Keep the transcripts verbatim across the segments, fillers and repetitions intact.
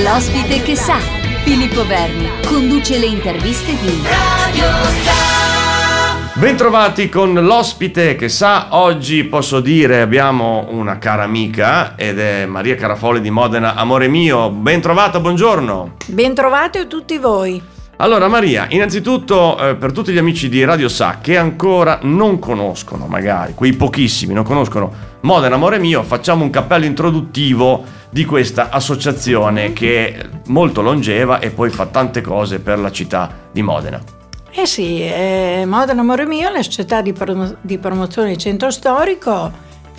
L'ospite che sa, Filippo Verni, conduce le interviste di Radio Star. Bentrovati con l'ospite che sa. Oggi posso dire abbiamo una cara amica ed è Maria Carafoli di Modena Amore Mio. Bentrovata, buongiorno. Bentrovati a tutti voi. Allora Maria, innanzitutto eh, per tutti gli amici di Radio Sa che ancora non conoscono, magari quei pochissimi non conoscono Modena Amore Mio, facciamo un cappello introduttivo di questa associazione che è molto longeva e poi fa tante cose per la città di Modena. Eh sì, eh, Modena Amore Mio, la società di, prom- di promozione del centro storico,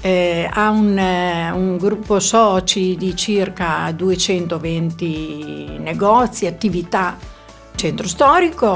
eh, ha un, eh, un gruppo soci di circa duecentoventi negozi, attività. Centro storico,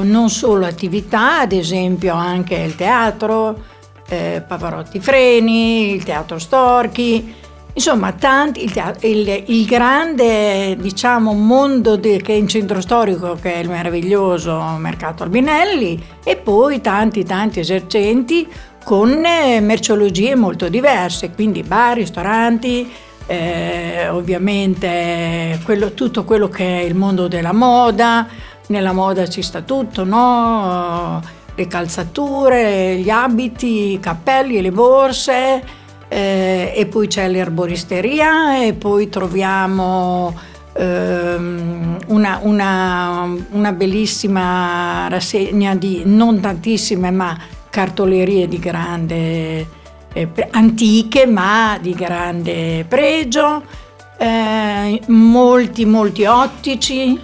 eh, non solo attività, ad esempio anche il teatro, eh, Pavarotti Freni, il teatro Storchi, insomma tanti, il, teatro, il, il grande diciamo mondo de, che è in centro storico, che è il meraviglioso Mercato Albinelli, e poi tanti tanti esercenti con eh, merceologie molto diverse, quindi bar, ristoranti, Eh, ovviamente quello, tutto quello che è il mondo della moda. Nella moda ci sta tutto, no? Le calzature, gli abiti, i cappelli, le borse, eh, e poi c'è l'erboristeria, e poi troviamo ehm, una, una, una bellissima rassegna di non tantissime ma cartolerie di grande antiche ma di grande pregio, eh, molti molti ottici,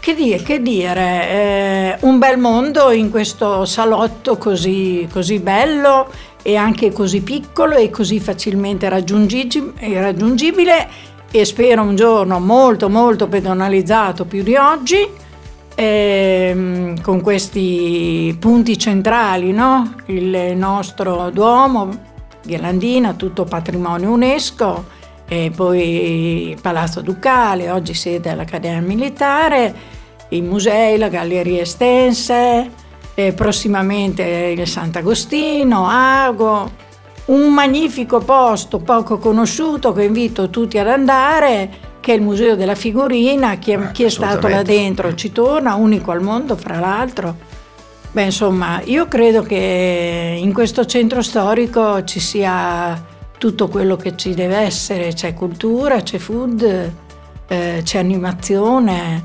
che dire, che dire eh, un bel mondo in questo salotto così, così bello e anche così piccolo e così facilmente raggiungibile, e spero un giorno molto molto pedonalizzato più di oggi, eh, con questi punti centrali, no? Il nostro Duomo, Ghirlandina, tutto patrimonio UNESCO, e poi Palazzo Ducale, oggi sede dell'Accademia Militare, i musei, la Galleria Estense, e prossimamente il Sant'Agostino, Ago, un magnifico posto poco conosciuto che invito tutti ad andare, che è il Museo della Figurina. Chi è, eh, chi è stato là dentro ci torna, unico al mondo fra l'altro. Beh, insomma, io credo che in questo centro storico ci sia tutto quello che ci deve essere, c'è cultura, c'è food, eh, c'è animazione,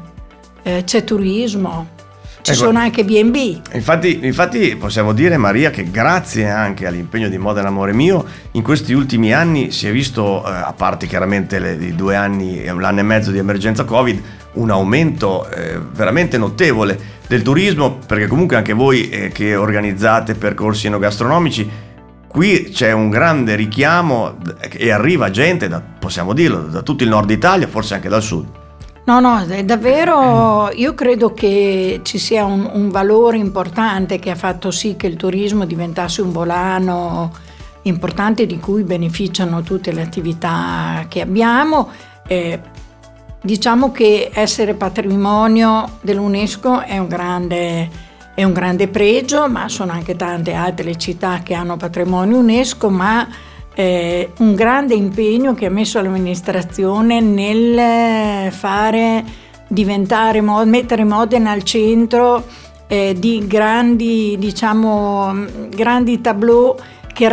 eh, c'è turismo, ci ecco, sono anche bi e bi. Infatti, infatti possiamo dire, Maria, che grazie anche all'impegno di Modena Amore Mio, in questi ultimi anni si è visto, eh, a parte chiaramente le, i due anni, l'anno e mezzo di emergenza Covid, un aumento eh, veramente notevole del turismo, perché comunque anche voi eh, che organizzate percorsi enogastronomici, qui c'è un grande richiamo e arriva gente, da, possiamo dirlo, da tutto il nord Italia, forse anche dal sud. No, no, è davvero, io credo che ci sia un, un valore importante che ha fatto sì che il turismo diventasse un volano importante di cui beneficiano tutte le attività che abbiamo. Eh, Diciamo che essere patrimonio dell'UNESCO è un grande, è un grande pregio, ma sono anche tante altre città che hanno patrimonio UNESCO, ma eh, un grande impegno che ha messo l'amministrazione nel fare diventare, mettere Modena al centro eh, di grandi, diciamo, grandi tableau che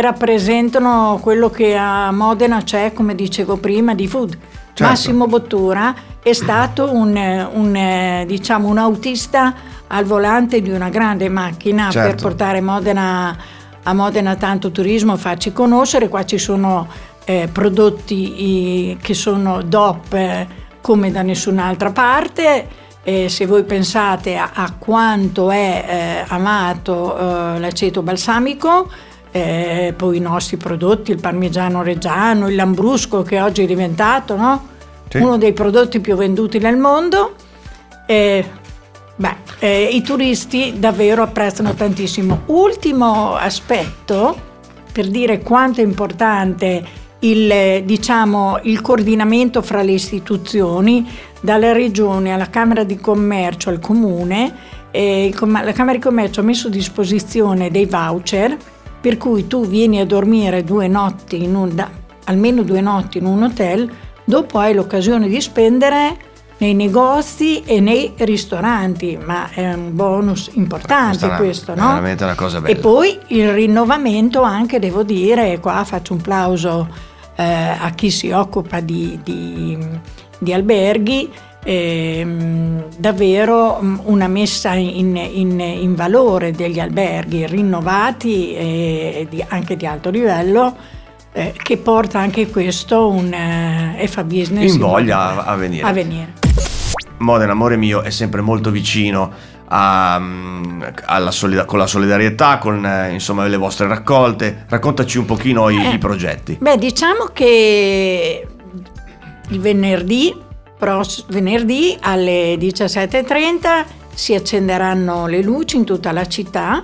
rappresentano quello che a Modena c'è, come dicevo prima, di food. Certo. Massimo Bottura è stato un, un, diciamo, un autista al volante di una grande macchina, certo, per portare Modena, a Modena tanto turismo, farci conoscere. Qua ci sono eh, prodotti eh, che sono D O P eh, come da nessun'altra parte. Eh, se voi pensate a, a quanto è eh, amato eh, l'aceto balsamico, Eh, poi i nostri prodotti, il parmigiano reggiano, il lambrusco, che oggi è diventato, no? Sì, uno dei prodotti più venduti nel mondo. Eh, beh, eh, i turisti davvero apprezzano tantissimo. Ultimo aspetto, per dire quanto è importante il, diciamo, il coordinamento fra le istituzioni, dalla regione alla Camera di Commercio al Comune, eh, la Camera di Commercio ha messo a disposizione dei voucher, per cui tu vieni a dormire due notti in un, da, almeno due notti in un hotel Dopo hai l'occasione di spendere nei negozi e nei ristoranti, ma è un bonus importante una, questo, no? È veramente una cosa bella. E poi il rinnovamento anche, devo dire, qua faccio un plauso eh, a chi si occupa di, di, di alberghi, eh, davvero una messa in, in, in valore degli alberghi rinnovati e di, anche di alto livello, Eh, che porta anche questo un eh, e fa business in voglia a venire. a venire. Modena Amore Mio è sempre molto vicino a, alla solida- con la solidarietà, con eh, insomma le vostre raccolte. Raccontaci un pochino eh, i, i progetti. Beh, diciamo che il venerdì, pros- venerdì alle diciassette e trenta si accenderanno le luci in tutta la città,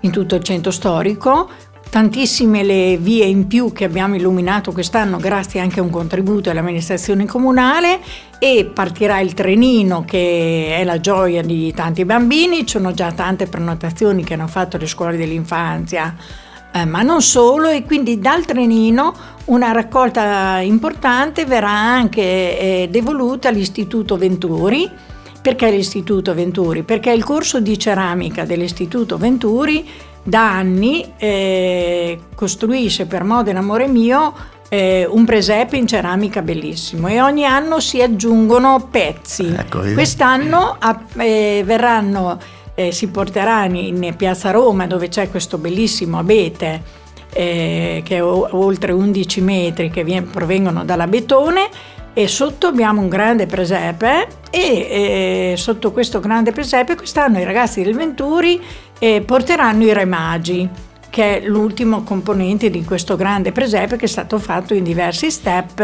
in tutto il centro storico. Tantissime le vie in più che abbiamo illuminato quest'anno grazie anche a un contributo dell'amministrazione comunale, e partirà il trenino che è la gioia di tanti bambini. Ci sono già tante prenotazioni che hanno fatto le scuole dell'infanzia, eh, ma non solo, e quindi dal trenino una raccolta importante verrà anche eh, devoluta all'Istituto Venturi. Perché l'Istituto Venturi? Perché il corso di ceramica dell'Istituto Venturi da anni eh, costruisce per Modena Amore Mio eh, un presepe in ceramica bellissimo, e ogni anno si aggiungono pezzi. Ecco, io... Quest'anno a, eh, verranno, eh, si porterà in, in Piazza Roma, dove c'è questo bellissimo abete eh, che è o, oltre undici metri, che viene, provengono dall'abetone, e sotto abbiamo un grande presepe, e eh, sotto questo grande presepe quest'anno i ragazzi del Venturi eh, porteranno i Re Magi, che è l'ultimo componente di questo grande presepe che è stato fatto in diversi step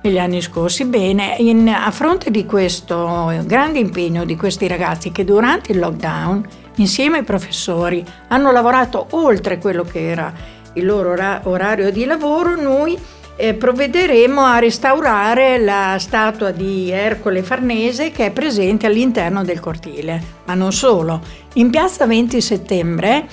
negli anni scorsi. Bene, in, a fronte di questo grande impegno di questi ragazzi, che durante il lockdown insieme ai professori hanno lavorato oltre quello che era il loro or- orario di lavoro, noi Eh, provvederemo a restaurare la statua di Ercole Farnese che è presente all'interno del cortile. Ma non solo, in piazza venti settembre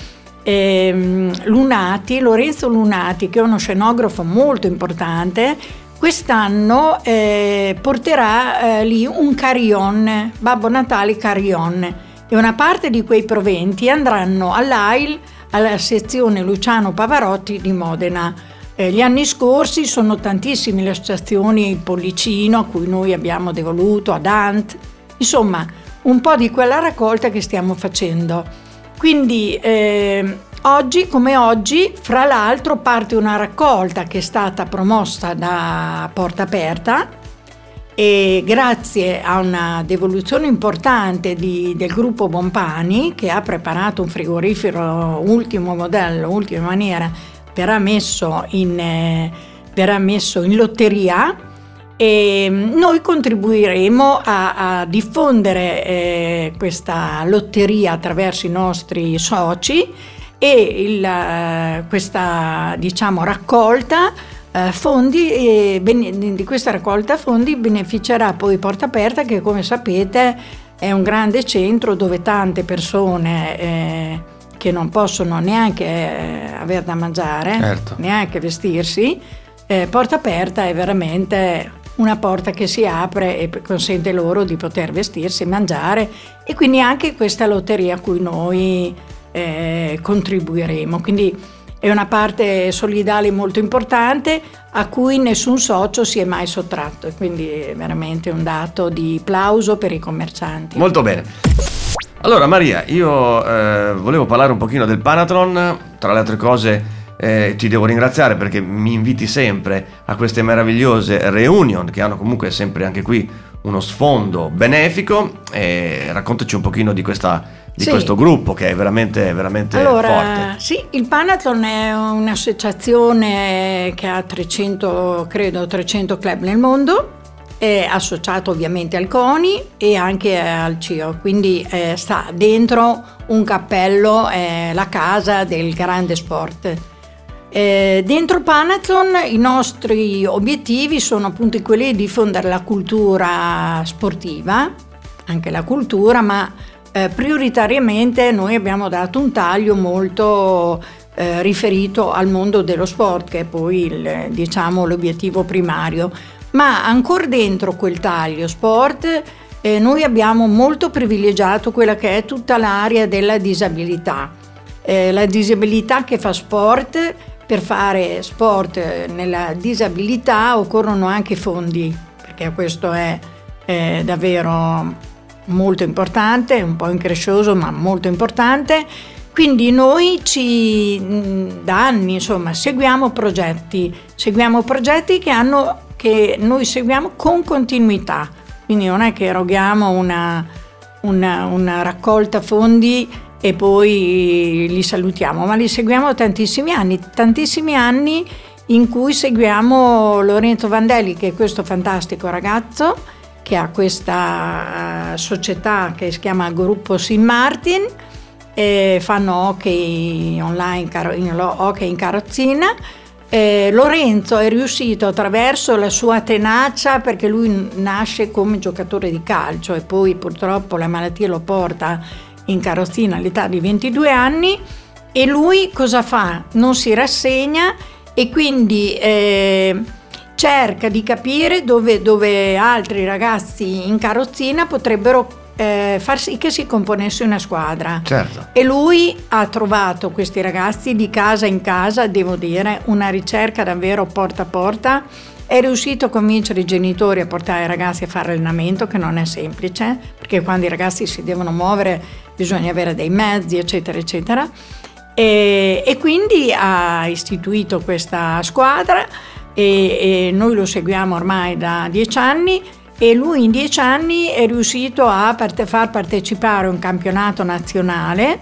ehm, Lunati, Lorenzo Lunati, che è uno scenografo molto importante, quest'anno eh, porterà eh, lì un carillon, Babbo Natale carillon, e una parte di quei proventi andranno all'AIL, alla sezione Luciano Pavarotti di Modena. Eh, gli anni scorsi sono tantissime le associazioni, Pollicino, a cui noi abbiamo devoluto, ad A N T, insomma un po' di quella raccolta che stiamo facendo. Quindi eh, oggi come oggi, fra l'altro, parte una raccolta che è stata promossa da Porta Aperta, e grazie a una devoluzione importante di, del gruppo Bompani, che ha preparato un frigorifero ultimo modello, ultima maniera, verrà messo in, eh, verrà messo in lotteria, e noi contribuiremo a, a diffondere eh, questa lotteria attraverso i nostri soci, e il, eh, questa diciamo raccolta eh, fondi eh, bene, di questa raccolta fondi beneficerà poi Porta Aperta, che come sapete è un grande centro dove tante persone eh, che non possono neanche eh, aver da mangiare, certo, neanche vestirsi, eh, Porta Aperta è veramente una porta che si apre e consente loro di poter vestirsi, mangiare, e quindi anche questa lotteria a cui noi eh, contribuiremo. Quindi è una parte solidale molto importante a cui nessun socio si è mai sottratto, e quindi è veramente un dato di plauso per i commercianti. Molto bene. Allora Maria, io eh, volevo parlare un pochino del Panathlon. Tra le altre cose eh, ti devo ringraziare perché mi inviti sempre a queste meravigliose reunion che hanno comunque sempre anche qui uno sfondo benefico. E raccontaci un pochino di, questa, di sì. questo gruppo che è veramente, veramente allora, forte. Sì, il Panathlon è un'associazione che ha trecento, credo, trecento club nel mondo, è associato ovviamente al CONI e anche al C I O, quindi eh, sta dentro un cappello, eh, la casa del grande sport. Eh, dentro Panathlon i nostri obiettivi sono appunto quelli di diffondere la cultura sportiva, anche la cultura, ma eh, prioritariamente noi abbiamo dato un taglio molto eh, riferito al mondo dello sport, che è poi il, diciamo l'obiettivo primario. ma ancora dentro quel taglio sport eh, noi abbiamo molto privilegiato quella che è tutta l'area della disabilità, eh, la disabilità che fa sport. Per fare sport nella disabilità occorrono anche fondi, perché questo è eh, davvero molto importante, un po' increscioso ma molto importante. Quindi noi ci da anni insomma seguiamo progetti, seguiamo progetti che hanno che noi seguiamo con continuità, quindi non è che eroghiamo una, una, una raccolta fondi e poi li salutiamo, ma li seguiamo tantissimi anni, tantissimi anni in cui seguiamo Lorenzo Vandelli, che è questo fantastico ragazzo che ha questa società che si chiama Gruppo Saint Martin, e fanno hockey online, hockey in carrozzina. Eh, Lorenzo è riuscito attraverso la sua tenacia, perché lui nasce come giocatore di calcio e poi purtroppo la malattia lo porta in carrozzina all'età di ventidue anni, e lui cosa fa? Non si rassegna e quindi eh, cerca di capire dove, dove altri ragazzi in carrozzina potrebbero eh, far sì che si componesse una squadra. Certo. E lui ha trovato questi ragazzi di casa in casa, devo dire, una ricerca davvero porta a porta. È riuscito a convincere i genitori a portare i ragazzi a fare allenamento, che non è semplice, perché quando i ragazzi si devono muovere bisogna avere dei mezzi, eccetera, eccetera. E, e quindi ha istituito questa squadra e, e noi lo seguiamo ormai da dieci anni e lui in dieci anni è riuscito a parte, far partecipare un campionato nazionale,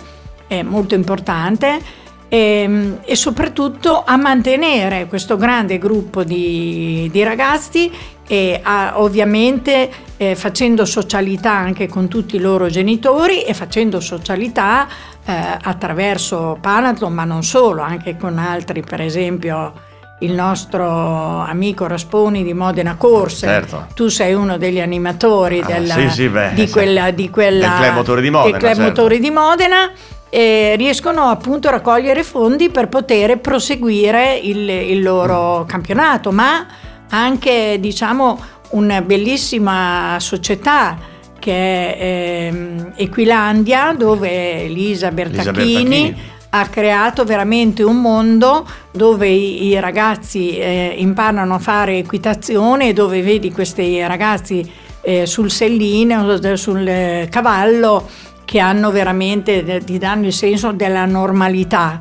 è molto importante, E, e soprattutto a mantenere questo grande gruppo di, di ragazzi e a, ovviamente eh, facendo socialità anche con tutti i loro genitori e facendo socialità eh, attraverso Panathlon, ma non solo, anche con altri, per esempio il nostro amico Rasponi di Modena Corse. Certo. Tu sei uno degli animatori ah, della, sì, sì, beh, di quella, di quella, del Club Motori di Modena, Club certo. Motori di Modena. E riescono appunto a raccogliere fondi per poter proseguire il, il loro campionato, ma anche diciamo una bellissima società che è ehm, Equilandia, dove Lisa Bertacchini, Lisa Bertacchini ha creato veramente un mondo dove i, i ragazzi eh, imparano a fare equitazione, dove vedi questi ragazzi eh, sul sellino, sul eh, cavallo, che hanno veramente, ti danno il senso della normalità.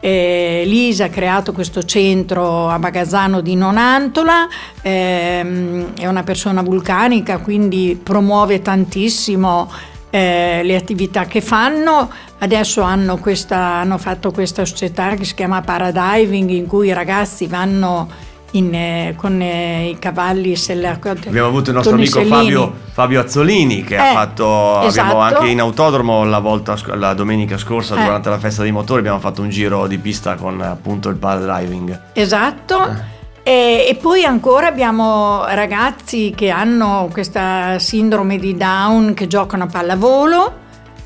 Eh, Lisa ha creato questo centro a Magazzano di Nonantola, ehm, è una persona vulcanica, quindi promuove tantissimo eh, le attività che fanno. Adesso hanno, questa, hanno fatto questa società che si chiama Paradiving, in cui i ragazzi vanno In, eh, con eh, i cavalli se la, abbiamo avuto il nostro amico Fabio, Fabio Azzolini che eh, ha fatto esatto. Abbiamo anche in autodromo la, volta, la domenica scorsa eh. durante la festa dei motori abbiamo fatto un giro di pista con appunto il paradriving esatto eh. e, e poi ancora abbiamo ragazzi che hanno questa sindrome di Down che giocano a pallavolo,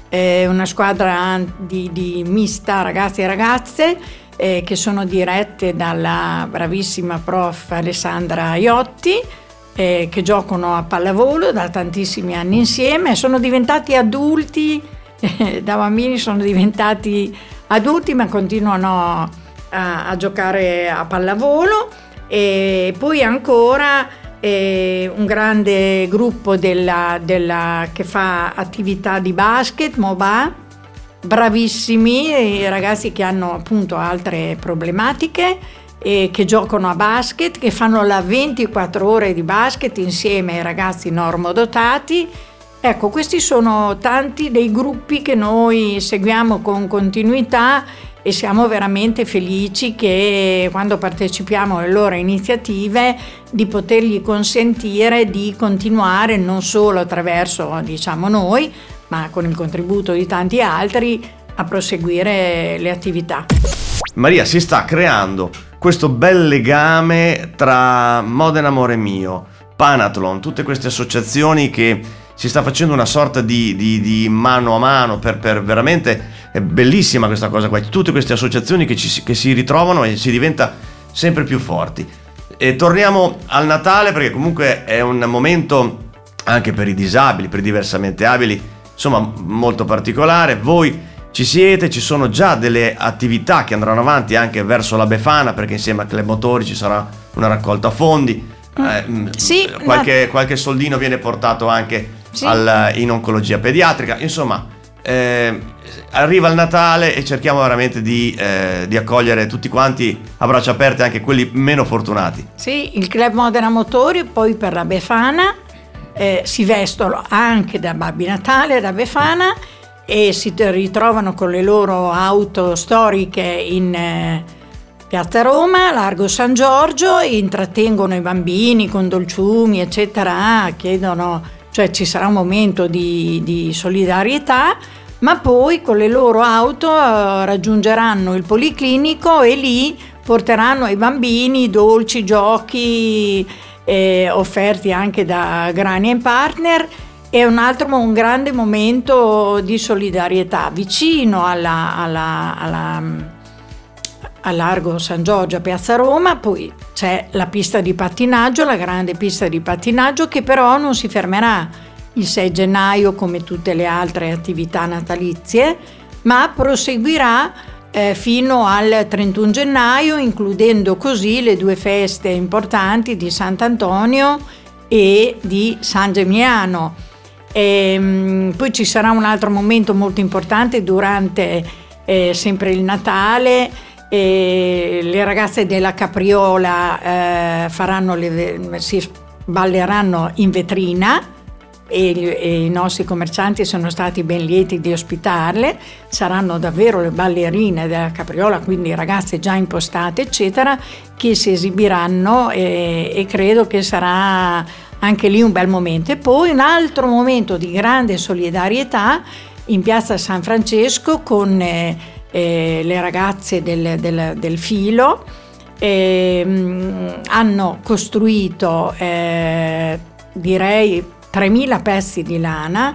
eh, una squadra di, di mista ragazzi e ragazze Eh, che sono dirette dalla bravissima prof Alessandra Iotti, eh, che giocano a pallavolo da tantissimi anni insieme, sono diventati adulti, eh, da bambini sono diventati adulti ma continuano a, a giocare a pallavolo. E poi ancora eh, un grande gruppo della, della, che fa attività di basket, MOBA, bravissimi i ragazzi che hanno appunto altre problematiche e che giocano a basket, che fanno la ventiquattro ore di basket insieme ai ragazzi normodotati. Ecco, questi sono tanti dei gruppi che noi seguiamo con continuità e siamo veramente felici che quando partecipiamo alle loro iniziative di potergli consentire di continuare non solo attraverso diciamo noi, ma con il contributo di tanti altri a proseguire le attività. Maria, si sta creando questo bel legame tra Modena Amore Mio, Panathlon, tutte queste associazioni che si sta facendo una sorta di, di, di mano a mano per, per veramente è bellissima questa cosa qua, tutte queste associazioni che, ci, che si ritrovano e si diventa sempre più forti. E torniamo al Natale, perché comunque è un momento anche per i disabili, per i diversamente abili, insomma molto particolare. Voi ci siete, ci sono già delle attività che andranno avanti anche verso la Befana, perché insieme a Club Motori ci sarà una raccolta fondi, eh, sì, qualche, la... qualche soldino viene portato anche sì. al, in oncologia pediatrica, insomma eh, arriva il Natale e cerchiamo veramente di, eh, di accogliere tutti quanti a braccia aperte, anche quelli meno fortunati. Sì, il Club Modena Motori poi per la Befana eh, si vestono anche da Babbi Natale, da Befana, e si ritrovano con le loro auto storiche in eh, Piazza Roma, Largo San Giorgio, e intrattengono i bambini con dolciumi eccetera, chiedono, cioè ci sarà un momento di, di solidarietà, ma poi con le loro auto eh, raggiungeranno il policlinico e lì porteranno ai bambini dolci, giochi eh, offerti anche da Grani e Partner. È un altro un grande momento di solidarietà vicino alla, alla, alla, a Largo San Giorgio, a Piazza Roma. Poi c'è la pista di pattinaggio, la grande pista di pattinaggio, che però non si fermerà il sei gennaio come tutte le altre attività natalizie, ma proseguirà eh, fino al trentuno gennaio, includendo così le due feste importanti di Sant'Antonio e di San Gemiano. E poi ci sarà un altro momento molto importante durante eh, sempre il Natale, eh, le ragazze della Capriola eh, faranno le, si balleranno in vetrina e, gli, e i nostri commercianti sono stati ben lieti di ospitarle, saranno davvero le ballerine della Capriola, quindi ragazze già impostate eccetera, che si esibiranno e, e credo che sarà anche lì un bel momento. E poi un altro momento di grande solidarietà in Piazza San Francesco con eh, eh, le ragazze del, del, del filo, eh, hanno costruito eh, direi tremila pezzi di lana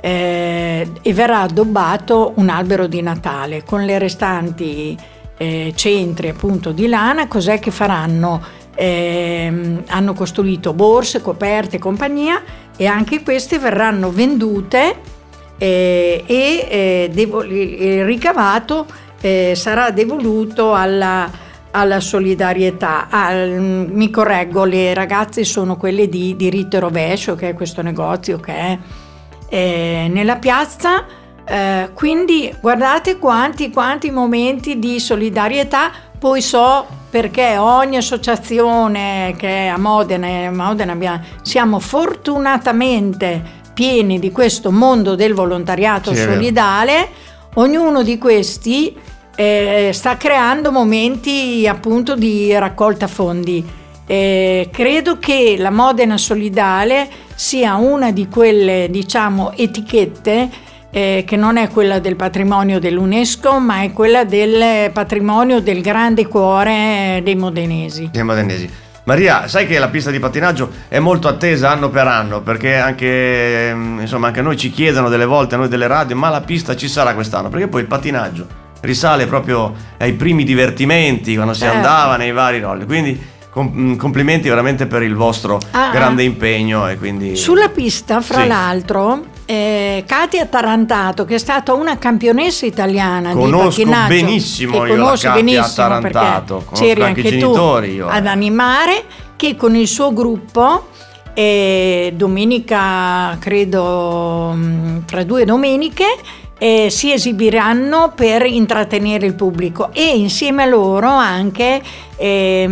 eh, e verrà addobbato un albero di Natale con le restanti eh, centri appunto di lana. Cos'è che faranno? Eh, hanno costruito borse, coperte e compagnia, e anche queste verranno vendute eh, e eh, devo, il ricavato eh, sarà devoluto alla, alla solidarietà. Ah, mi correggo, le ragazze sono quelle di Diritto e Rovescio, che è questo negozio che è eh, nella piazza. Eh, quindi guardate quanti, quanti momenti di solidarietà. Poi so perché ogni associazione che è a Modena, a Modena abbiamo, siamo fortunatamente pieni di questo mondo del volontariato sì, solidale. Ognuno di questi eh, sta creando momenti appunto di raccolta fondi. Eh, credo che la Modena solidale sia una di quelle, diciamo, etichette Eh, che non è quella del patrimonio dell'UNESCO, ma è quella del patrimonio del grande cuore dei modenesi. Dei modenesi. Maria, sai che la pista di pattinaggio è molto attesa anno per anno, perché anche insomma anche noi ci chiedono delle volte, noi delle radio, ma la pista ci sarà quest'anno? Perché poi il pattinaggio risale proprio ai primi divertimenti quando si eh. andava nei vari roli, quindi complimenti veramente per il vostro ah, grande impegno. E quindi sulla pista, fra sì. l'altro Eh, Katia Tarantato, che è stata una campionessa italiana conosco di pattinaggio, benissimo che io conosco la Katia benissimo Tarantato, perché c'eri anche, anche genitori, tu io. Ad animare, che con il suo gruppo eh, domenica credo fra due domeniche eh, si esibiranno per intrattenere il pubblico, e insieme a loro anche eh,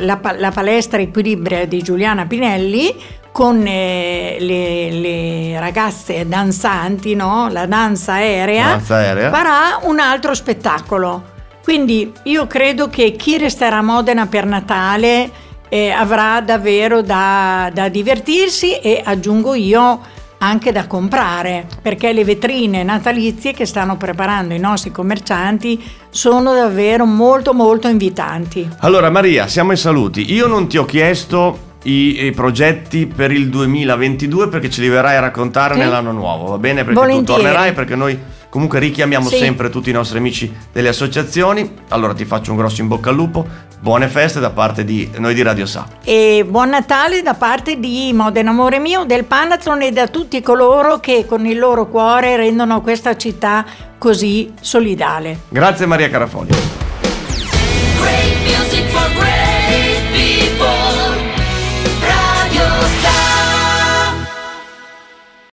la, la palestra Equilibria di Giuliana Pinelli con eh, le, le ragazze danzanti, no? La danza aerea, danza aerea farà un altro spettacolo. Quindi io credo che chi resterà a Modena per Natale eh, avrà davvero da, da divertirsi, e aggiungo io anche da comprare, perché le vetrine natalizie che stanno preparando i nostri commercianti sono davvero molto molto invitanti. Allora Maria, siamo ai saluti. Io non ti ho chiesto I, i progetti per il duemilaventidue, perché ce li verrai a raccontare sì. nell'anno nuovo, va bene? Perché Volentieri. Tu tornerai, perché noi Comunque richiamiamo sì. sempre tutti i nostri amici delle associazioni. Allora ti faccio un grosso in bocca al lupo, buone feste da parte di noi di Radio Sa. E buon Natale da parte di Modena Amore Mio, del Panathlon e da tutti coloro che con il loro cuore rendono questa città così solidale. Grazie Maria Carafoli. Great music for great.